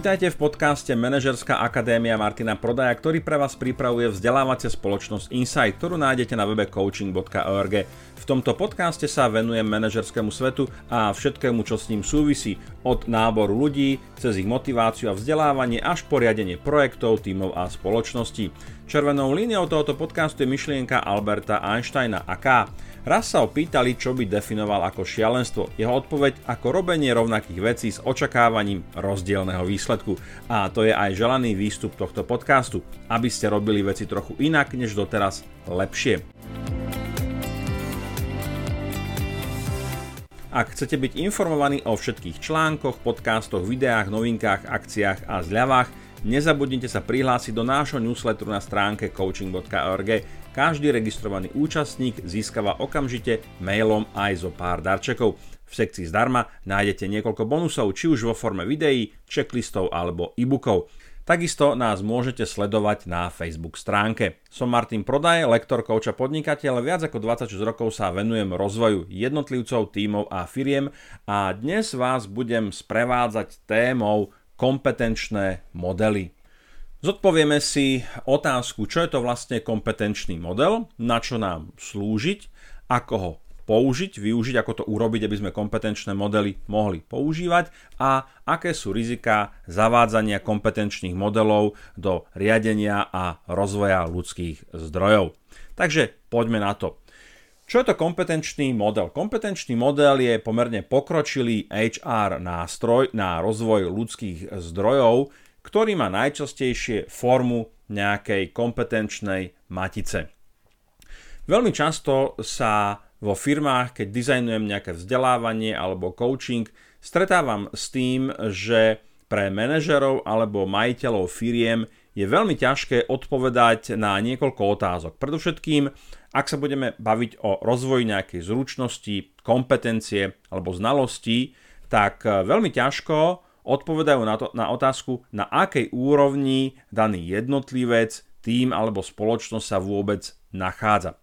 Vitajte v podcaste Manažerská akadémia Martina Prodaja, ktorý pre vás pripravuje vzdelávacia spoločnosť Insight, ktorú nájdete na webe coaching.org. V tomto podcaste sa venujem manažerskému svetu a všetkému, čo s ním súvisí, od náboru ľudí, cez ich motiváciu a vzdelávanie až po riadenie projektov, tímov a spoločností. Červenou líniou tohoto podcastu je myšlienka Alberta Einsteina a K. Raz sa opýtali, čo by definoval ako šialenstvo. Jeho odpoveď ako robenie rovnakých vecí s očakávaním rozdielneho výsledku. A to je aj želaný výstup tohto podcastu, aby ste robili veci trochu inak, než doteraz, lepšie. Ak chcete byť informovaní o všetkých článkoch, podcastoch, videách, novinkách, akciách a zľavách, nezabudnite sa prihlásiť do nášho newsletteru na stránke coaching.org. Každý registrovaný účastník získava okamžite mailom aj zo pár darčekov. V sekcii zdarma nájdete niekoľko bonusov, či už vo forme videí, checklistov alebo e-bookov. Takisto nás môžete sledovať na Facebook stránke. Som Martin Prodaj, lektor, coach a podnikateľ. Viac ako 26 rokov sa venujem rozvoju jednotlivcov, tímov a firiem a dnes vás budem sprevádzať témou kompetenčné modely. Zodpovieme si otázku, čo je to vlastne kompetenčný model, na čo nám slúžiť, ako ho využiť, ako to urobiť, aby sme kompetenčné modely mohli používať a aké sú riziká zavádzania kompetenčných modelov do riadenia a rozvoja ľudských zdrojov. Takže poďme na to. Čo je to kompetenčný model? Kompetenčný model je pomerne pokročilý HR nástroj na rozvoj ľudských zdrojov, ktorý má najčastejšie formu nejakej kompetenčnej matice. Veľmi často sa vo firmách, keď dizajnujem nejaké vzdelávanie alebo coaching, stretávam s tým, že pre manažerov alebo majiteľov firiem je veľmi ťažké odpovedať na niekoľko otázok. Predovšetkým, ak sa budeme baviť o rozvoji nejakej zručnosti, kompetencie alebo znalostí, tak veľmi ťažko odpovedajú na otázku, na akej úrovni daný jednotlivec, tím alebo spoločnosť sa vôbec nachádza.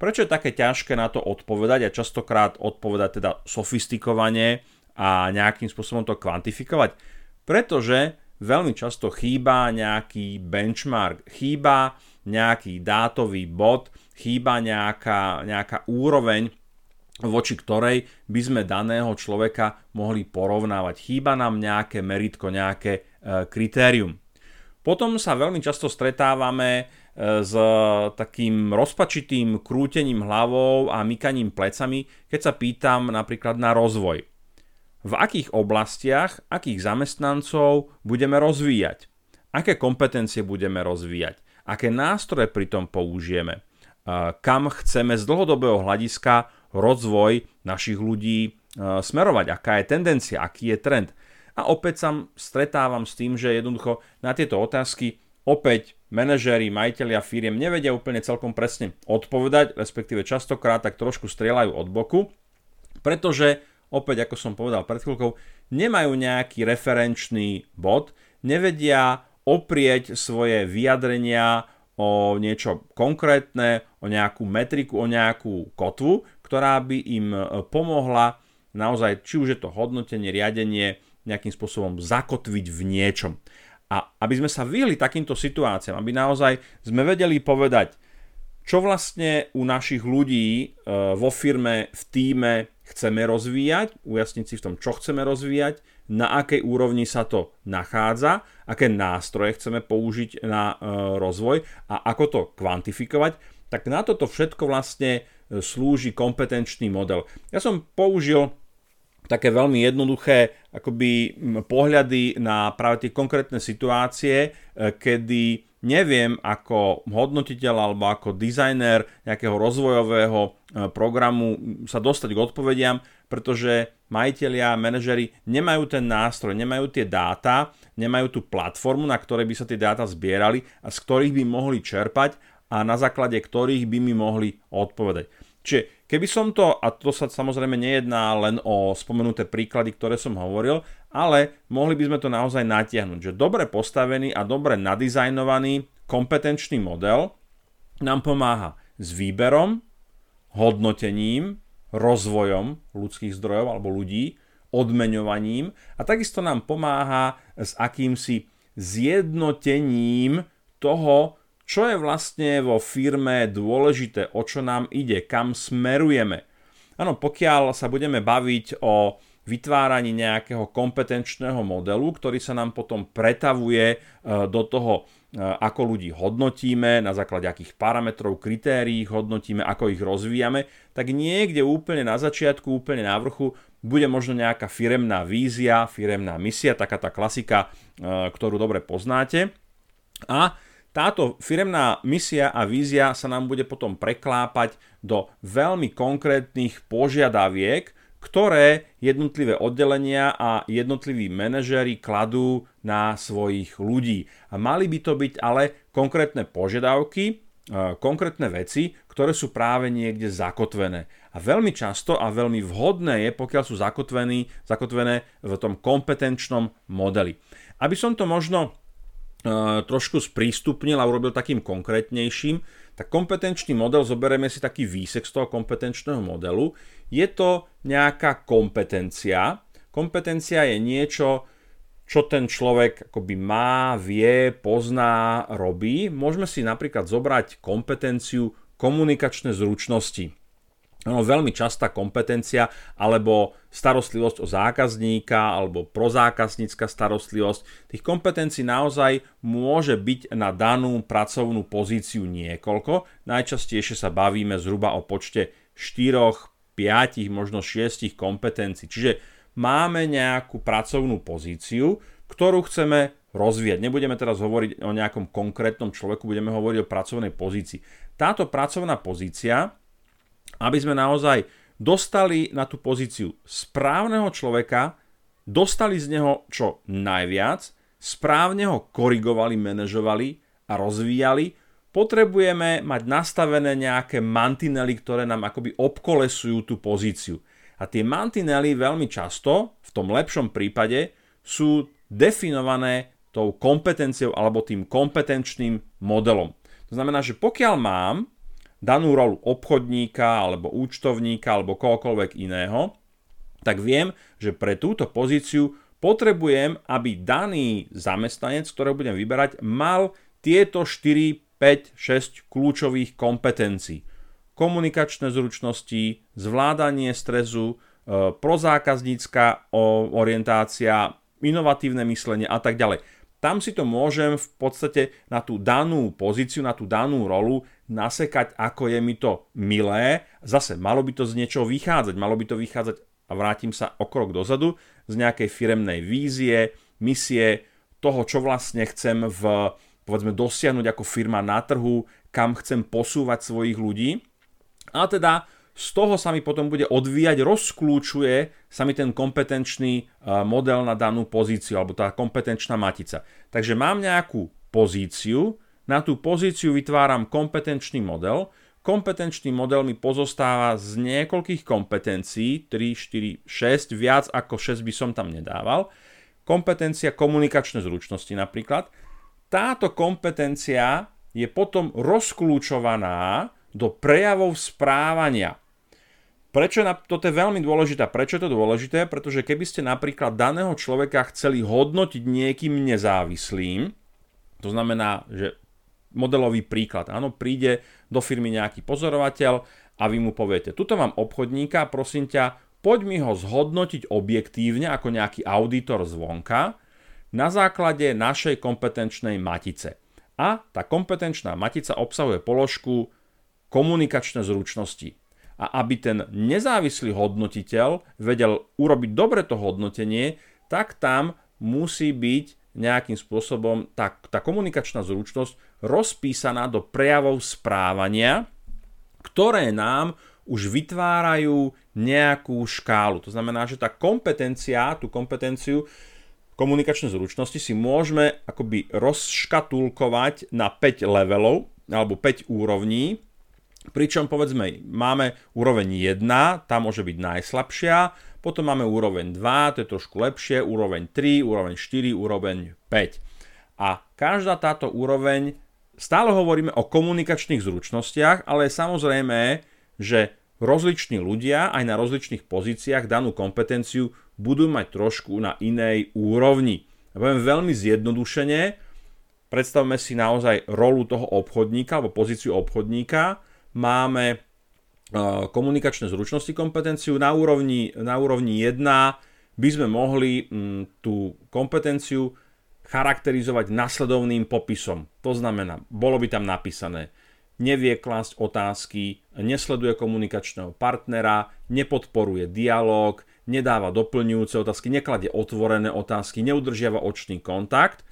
Prečo je také ťažké na to odpovedať a častokrát odpovedať teda sofistikovane a nejakým spôsobom to kvantifikovať? Pretože veľmi často chýba nejaký benchmark, chýba nejaký dátový bod, chýba nejaká úroveň, voči ktorej by sme daného človeka mohli porovnávať. Chýba nám nejaké meritko, nejaké kritérium. Potom sa veľmi často stretávame s takým rozpačitým krútením hlavou a mykaním plecami, keď sa pýtam napríklad na rozvoj. V akých oblastiach, akých zamestnancov budeme rozvíjať? Aké kompetencie budeme rozvíjať? Aké nástroje pri tom použijeme? Kam chceme z dlhodobého hľadiska rozvoj našich ľudí smerovať? Aká je tendencia? Aký je trend? A opäť sa stretávam s tým, že jednoducho na tieto otázky opäť manažéri, majitelia firiem nevedia úplne celkom presne odpovedať, respektíve častokrát tak trošku strieľajú od boku, pretože opäť, ako som povedal pred chvíľkou, nemajú nejaký referenčný bod, nevedia oprieť svoje vyjadrenia o niečo konkrétne, o nejakú metriku, o nejakú kotvu, ktorá by im pomohla naozaj, či už je to hodnotenie, riadenie, nejakým spôsobom zakotviť v niečom. A aby sme sa vyhli takýmto situáciám, aby naozaj sme vedeli povedať, čo vlastne u našich ľudí vo firme, v tíme chceme rozvíjať, ujasniť si v tom, čo chceme rozvíjať, na akej úrovni sa to nachádza, aké nástroje chceme použiť na rozvoj a ako to kvantifikovať, tak na toto všetko vlastne slúži kompetenčný model. Ja som použil také veľmi jednoduché akoby pohľady na práve tie konkrétne situácie, kedy neviem ako hodnotiteľ alebo ako dizajner nejakého rozvojového programu sa dostať k odpovediam, pretože majitelia, manažeri nemajú ten nástroj, nemajú tie dáta, nemajú tú platformu, na ktorej by sa tie dáta zbierali a z ktorých by mohli čerpať a na základe ktorých by mi mohli odpovedať. Čiže keby som to, a to sa samozrejme nejedná len o spomenuté príklady, ktoré som hovoril, ale mohli by sme to naozaj natiahnuť, že dobre postavený a dobre nadizajnovaný kompetenčný model nám pomáha s výberom, hodnotením, rozvojom ľudských zdrojov alebo ľudí, odmeňovaním a takisto nám pomáha s akýmsi zjednotením toho, čo je vlastne vo firme dôležité, o čo nám ide, kam smerujeme. Áno, pokiaľ sa budeme baviť o vytváraní nejakého kompetenčného modelu, ktorý sa nám potom pretavuje do toho, ako ľudí hodnotíme, na základe akých parametrov, kritérií hodnotíme, ako ich rozvíjame, tak niekde úplne na začiatku, úplne na vrchu bude možno nejaká firemná vízia, firemná misia, taká tá klasika, ktorú dobre poznáte. A táto firemná misia a vízia sa nám bude potom preklápať do veľmi konkrétnych požiadaviek, ktoré jednotlivé oddelenia a jednotliví manažéri kladú na svojich ľudí. A mali by to byť ale konkrétne požiadavky, konkrétne veci, ktoré sú práve niekde zakotvené. A veľmi často a veľmi vhodné je, pokiaľ sú zakotvené v tom kompetenčnom modeli. Aby som to možno trošku sprístupnil a urobil takým konkrétnejším, tak kompetenčný model, zoberieme si taký výsek z toho kompetenčného modelu. Je to nejaká kompetencia. Kompetencia je niečo, čo ten človek akoby má, vie, pozná, robí. Môžeme si napríklad zobrať kompetenciu komunikačné zručnosti. Ono veľmi častá kompetencia, alebo starostlivosť o zákazníka, alebo prozákaznícka starostlivosť. Tých kompetencií naozaj môže byť na danú pracovnú pozíciu niekoľko. Najčastejšie sa bavíme zhruba o počte 4, 5, možno 6 kompetencií. Čiže máme nejakú pracovnú pozíciu, ktorú chceme rozvíjať. Nebudeme teraz hovoriť o nejakom konkrétnom človeku, budeme hovoriť o pracovnej pozícii. Táto pracovná pozícia, aby sme naozaj dostali na tú pozíciu správneho človeka, dostali z neho čo najviac, správne ho korigovali, manažovali a rozvíjali, potrebujeme mať nastavené nejaké mantinely, ktoré nám akoby obkolesujú tú pozíciu. A tie mantinely veľmi často, v tom lepšom prípade, sú definované tou kompetenciou alebo tým kompetenčným modelom. To znamená, že pokiaľ mám danú rolu obchodníka, alebo účtovníka, alebo kohokoľvek iného, tak viem, že pre túto pozíciu potrebujem, aby daný zamestnanec, ktorého budem vyberať, mal tieto 4, 5, 6 kľúčových kompetencií. Komunikačné zručnosti, zvládanie stresu, prozákaznícka orientácia, inovatívne myslenie a tak ďalej. Tam si to môžem v podstate na tú danú pozíciu, na tú danú rolu nasekať, ako je mi to milé. Zase, malo by to z niečoho vychádzať. Malo by to vychádzať, a vrátim sa o krok dozadu, z nejakej firemnej vízie, misie, toho, čo vlastne chcem povedzme, dosiahnuť ako firma na trhu, kam chcem posúvať svojich ľudí. A teda z toho sa mi potom bude odvíjať, rozklúčuje sa mi ten kompetenčný model na danú pozíciu, alebo tá kompetenčná matica. Takže mám nejakú pozíciu, na tú pozíciu vytváram kompetenčný model. Kompetenčný model mi pozostáva z niekoľkých kompetencií, 3, 4, 6, viac ako 6 by som tam nedával. Kompetencia komunikačné zručnosti napríklad. Táto kompetencia je potom rozklúčovaná do prejavov správania. Prečo toto je veľmi dôležité? Prečo je to dôležité? Pretože keby ste napríklad daného človeka chceli hodnotiť niekým nezávislým, to znamená, že modelový príklad, áno, príde do firmy nejaký pozorovateľ a vy mu poviete, tuto mám obchodníka, prosím ťa, poď mi ho zhodnotiť objektívne ako nejaký auditor zvonka na základe našej kompetenčnej matice. A tá kompetenčná matica obsahuje položku komunikačné zručnosti. A aby ten nezávislý hodnotiteľ vedel urobiť dobre to hodnotenie, tak tam musí byť nejakým spôsobom tá komunikačná zručnosť rozpísaná do prejavov správania, ktoré nám už vytvárajú nejakú škálu. To znamená, že tá kompetencia, tú kompetenciu komunikačnej zručnosti si môžeme akoby rozškatulkovať na 5 levelov alebo 5 úrovní, pričom povedzme máme úroveň 1, tá môže byť najslabšia, potom máme úroveň 2, to je trošku lepšie, úroveň 3, úroveň 4, úroveň 5. A každá táto úroveň, stále hovoríme o komunikačných zručnostiach, ale je samozrejme, že rozliční ľudia aj na rozličných pozíciách danú kompetenciu budú mať trošku na inej úrovni. Ja poviem veľmi zjednodušene, predstavme si naozaj rolu toho obchodníka alebo pozíciu obchodníka. Máme komunikačné zručnosti, kompetenciu na úrovni 1 by sme mohli tú kompetenciu charakterizovať nasledovným popisom. To znamená, bolo by tam napísané: nevie klásť otázky, nesleduje komunikačného partnera, nepodporuje dialóg, nedáva doplňujúce otázky, nekladie otvorené otázky, neudržiava očný kontakt.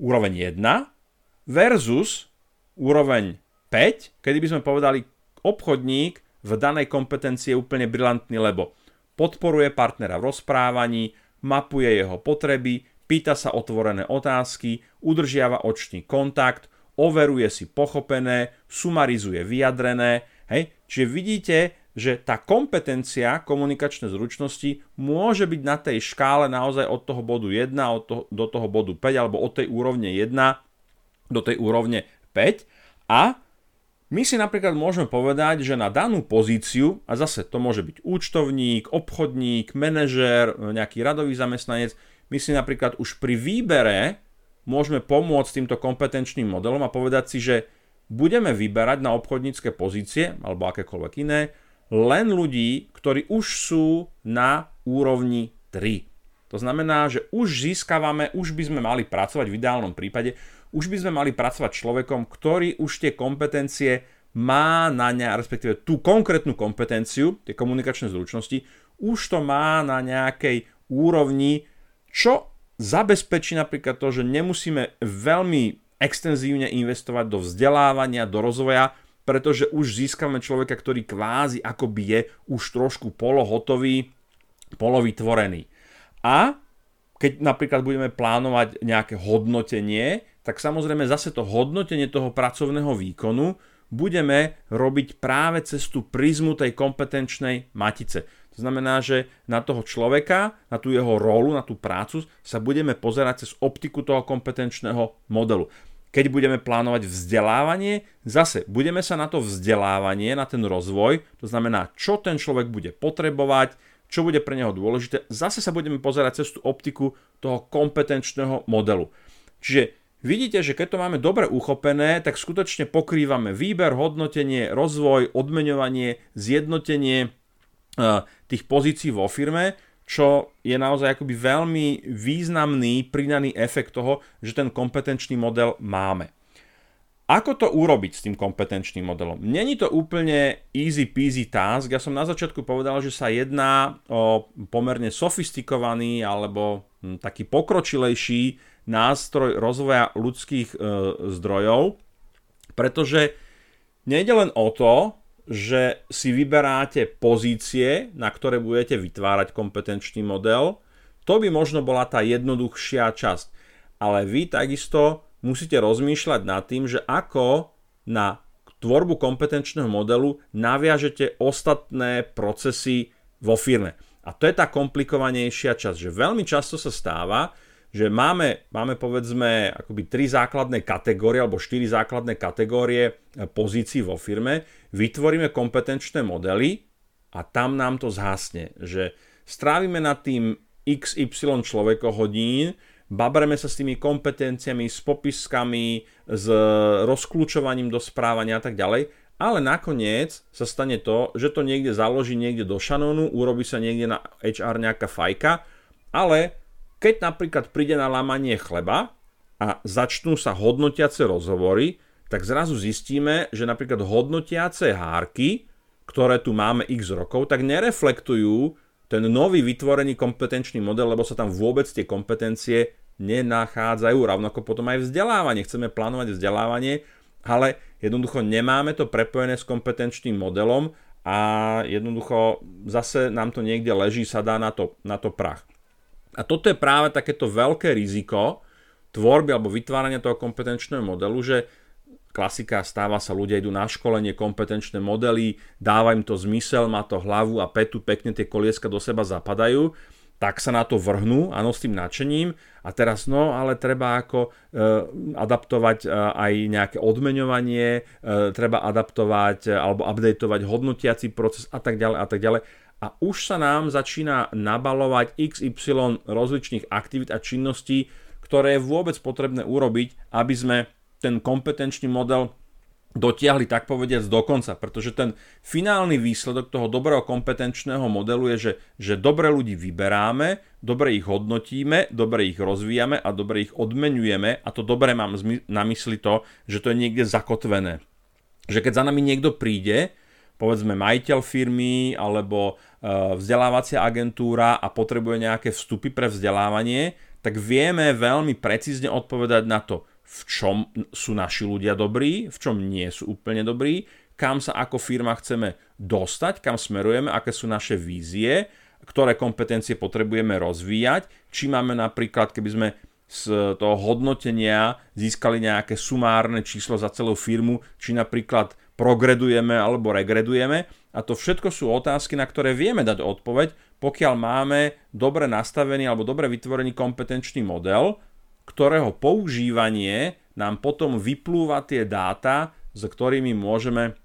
Úroveň 1 versus úroveň 5, kedy by sme povedali, obchodník v danej kompetencii je úplne brilantný, lebo podporuje partnera v rozprávaní, mapuje jeho potreby, pýta sa otvorené otázky, udržiava očný kontakt, overuje si pochopené, sumarizuje vyjadrené. Hej? Čiže vidíte, že tá kompetencia komunikačnej zručnosti môže byť na tej škále naozaj od toho bodu 1 do toho bodu 5, alebo od tej úrovne 1 do tej úrovne 5. A my si napríklad môžeme povedať, že na danú pozíciu, a zase to môže byť účtovník, obchodník, manažér, nejaký radový zamestnanec, my si napríklad už pri výbere môžeme pomôcť týmto kompetenčným modelom a povedať si, že budeme vyberať na obchodnícke pozície alebo akékoľvek iné len ľudí, ktorí už sú na úrovni 3. To znamená, že už by sme mali pracovať v ideálnom prípade, už by sme mali pracovať človekom, ktorý už tie kompetencie má na ne, respektíve tú konkrétnu kompetenciu, tie komunikačné zručnosti, už to má na nejakej úrovni, čo zabezpečí napríklad to, že nemusíme veľmi extenzívne investovať do vzdelávania, do rozvoja, pretože už získame človeka, ktorý kvázi akoby je už trošku polohotový, polovytvorený. A keď napríklad budeme plánovať nejaké hodnotenie, tak samozrejme zase to hodnotenie toho pracovného výkonu budeme robiť práve cez tú prizmu tej kompetenčnej matice. To znamená, že na toho človeka, na tú jeho rolu, na tú prácu sa budeme pozerať cez optiku toho kompetenčného modelu. Keď budeme plánovať vzdelávanie, zase budeme sa na to vzdelávanie, na ten rozvoj, to znamená, čo ten človek bude potrebovať, čo bude pre neho dôležité, zase sa budeme pozerať cez tú optiku toho kompetenčného modelu. Čiže vidíte, že keď to máme dobre uchopené, tak skutočne pokrývame výber, hodnotenie, rozvoj, odmeňovanie, zjednotenie tých pozícií vo firme, čo je naozaj akoby veľmi významný pridaný efekt toho, že ten kompetenčný model máme. Ako to urobiť s tým kompetenčným modelom? Není to úplne easy peasy task. Ja som na začiatku povedal, že sa jedná o pomerne sofistikovaný alebo taký pokročilejší nástroj rozvoja ľudských zdrojov, pretože nejde len o to, že si vyberáte pozície, na ktoré budete vytvárať kompetenčný model. To by možno bola tá jednoduchšia časť. Ale vy takisto musíte rozmýšľať nad tým, že ako na tvorbu kompetenčného modelu naviažete ostatné procesy vo firme. A to je tá komplikovanejšia časť, že veľmi často sa stáva, že máme povedzme akoby 3 základné kategórie alebo 4 základné kategórie pozícií vo firme, vytvoríme kompetenčné modely a tam nám to zhasne, že strávime nad tým XY človekohodín, babreme sa s tými kompetenciami, s popiskami, s rozklúčovaním do správania a tak ďalej, ale nakoniec sa stane to, že to niekde založí niekde do šanónu, urobí sa niekde na HR nejaká fajka, ale keď napríklad príde na lámanie chleba a začnú sa hodnotiace rozhovory, tak zrazu zistíme, že napríklad hodnotiace hárky, ktoré tu máme x rokov, tak nereflektujú ten nový vytvorený kompetenčný model, lebo sa tam vôbec tie kompetencie nenachádzajú. Rovnako potom aj vzdelávanie. Chceme plánovať vzdelávanie, ale jednoducho nemáme to prepojené s kompetenčným modelom a jednoducho zase nám to niekde leží, sadá na to prach. A toto je práve takéto veľké riziko tvorby alebo vytvárania toho kompetenčného modelu, že klasika stáva sa, ľudia idú na školenie, kompetenčné modely, dáva im to zmysel, má to hlavu a petu, pekne tie kolieska do seba zapadajú, tak sa na to vrhnú, áno, s tým nadšením. A teraz ale treba ako adaptovať aj nejaké odmeňovanie, treba adaptovať alebo updateovať hodnotiaci proces a tak ďalej. a už sa nám začína nabalovať XY rozličných aktivít a činností, ktoré je vôbec potrebné urobiť, aby sme ten kompetenčný model dotiahli tak povediac do konca, pretože ten finálny výsledok toho dobrého kompetenčného modelu je, že dobre ľudí vyberáme, dobre ich hodnotíme, dobre ich rozvíjame a dobre ich odmenujeme, a to dobre mám na mysli to, že to je niekde zakotvené. Že keď za nami niekto príde, povedzme majiteľ firmy alebo vzdelávacia agentúra a potrebuje nejaké vstupy pre vzdelávanie, tak vieme veľmi precízne odpovedať na to, v čom sú naši ľudia dobrí, v čom nie sú úplne dobrí, kam sa ako firma chceme dostať, kam smerujeme, aké sú naše vízie, ktoré kompetencie potrebujeme rozvíjať, či máme napríklad, keby sme z toho hodnotenia získali nejaké sumárne číslo za celú firmu, či napríklad progredujeme alebo regredujeme. A to všetko sú otázky, na ktoré vieme dať odpoveď, pokiaľ máme dobre nastavený alebo dobre vytvorený kompetenčný model, ktorého používanie nám potom vyplúva tie dáta, s ktorými môžeme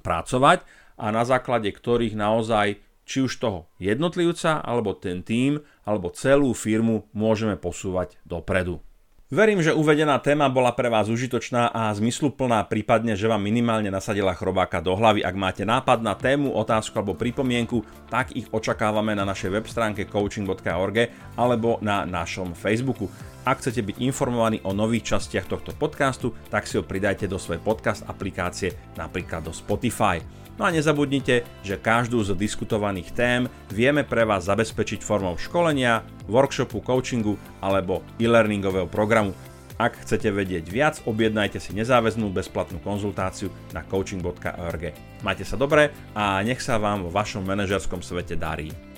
pracovať a na základe ktorých naozaj či už toho jednotlivca, alebo ten tím, alebo celú firmu môžeme posúvať dopredu. Verím, že uvedená téma bola pre vás užitočná a zmysluplná, prípadne, že vám minimálne nasadila chrobáka do hlavy. Ak máte nápad na tému, otázku alebo pripomienku, tak ich očakávame na našej web stránke coaching.org alebo na našom Facebooku. Ak chcete byť informovaní o nových častiach tohto podcastu, tak si ho pridajte do svojej podcast aplikácie, napríklad do Spotify. No a nezabudnite, že každú z diskutovaných tém vieme pre vás zabezpečiť formou školenia, workshopu, coachingu alebo e-learningového programu. Ak chcete vedieť viac, objednajte si nezáväznú bezplatnú konzultáciu na coaching.org. Majte sa dobre a nech sa vám vo vašom manažerskom svete darí.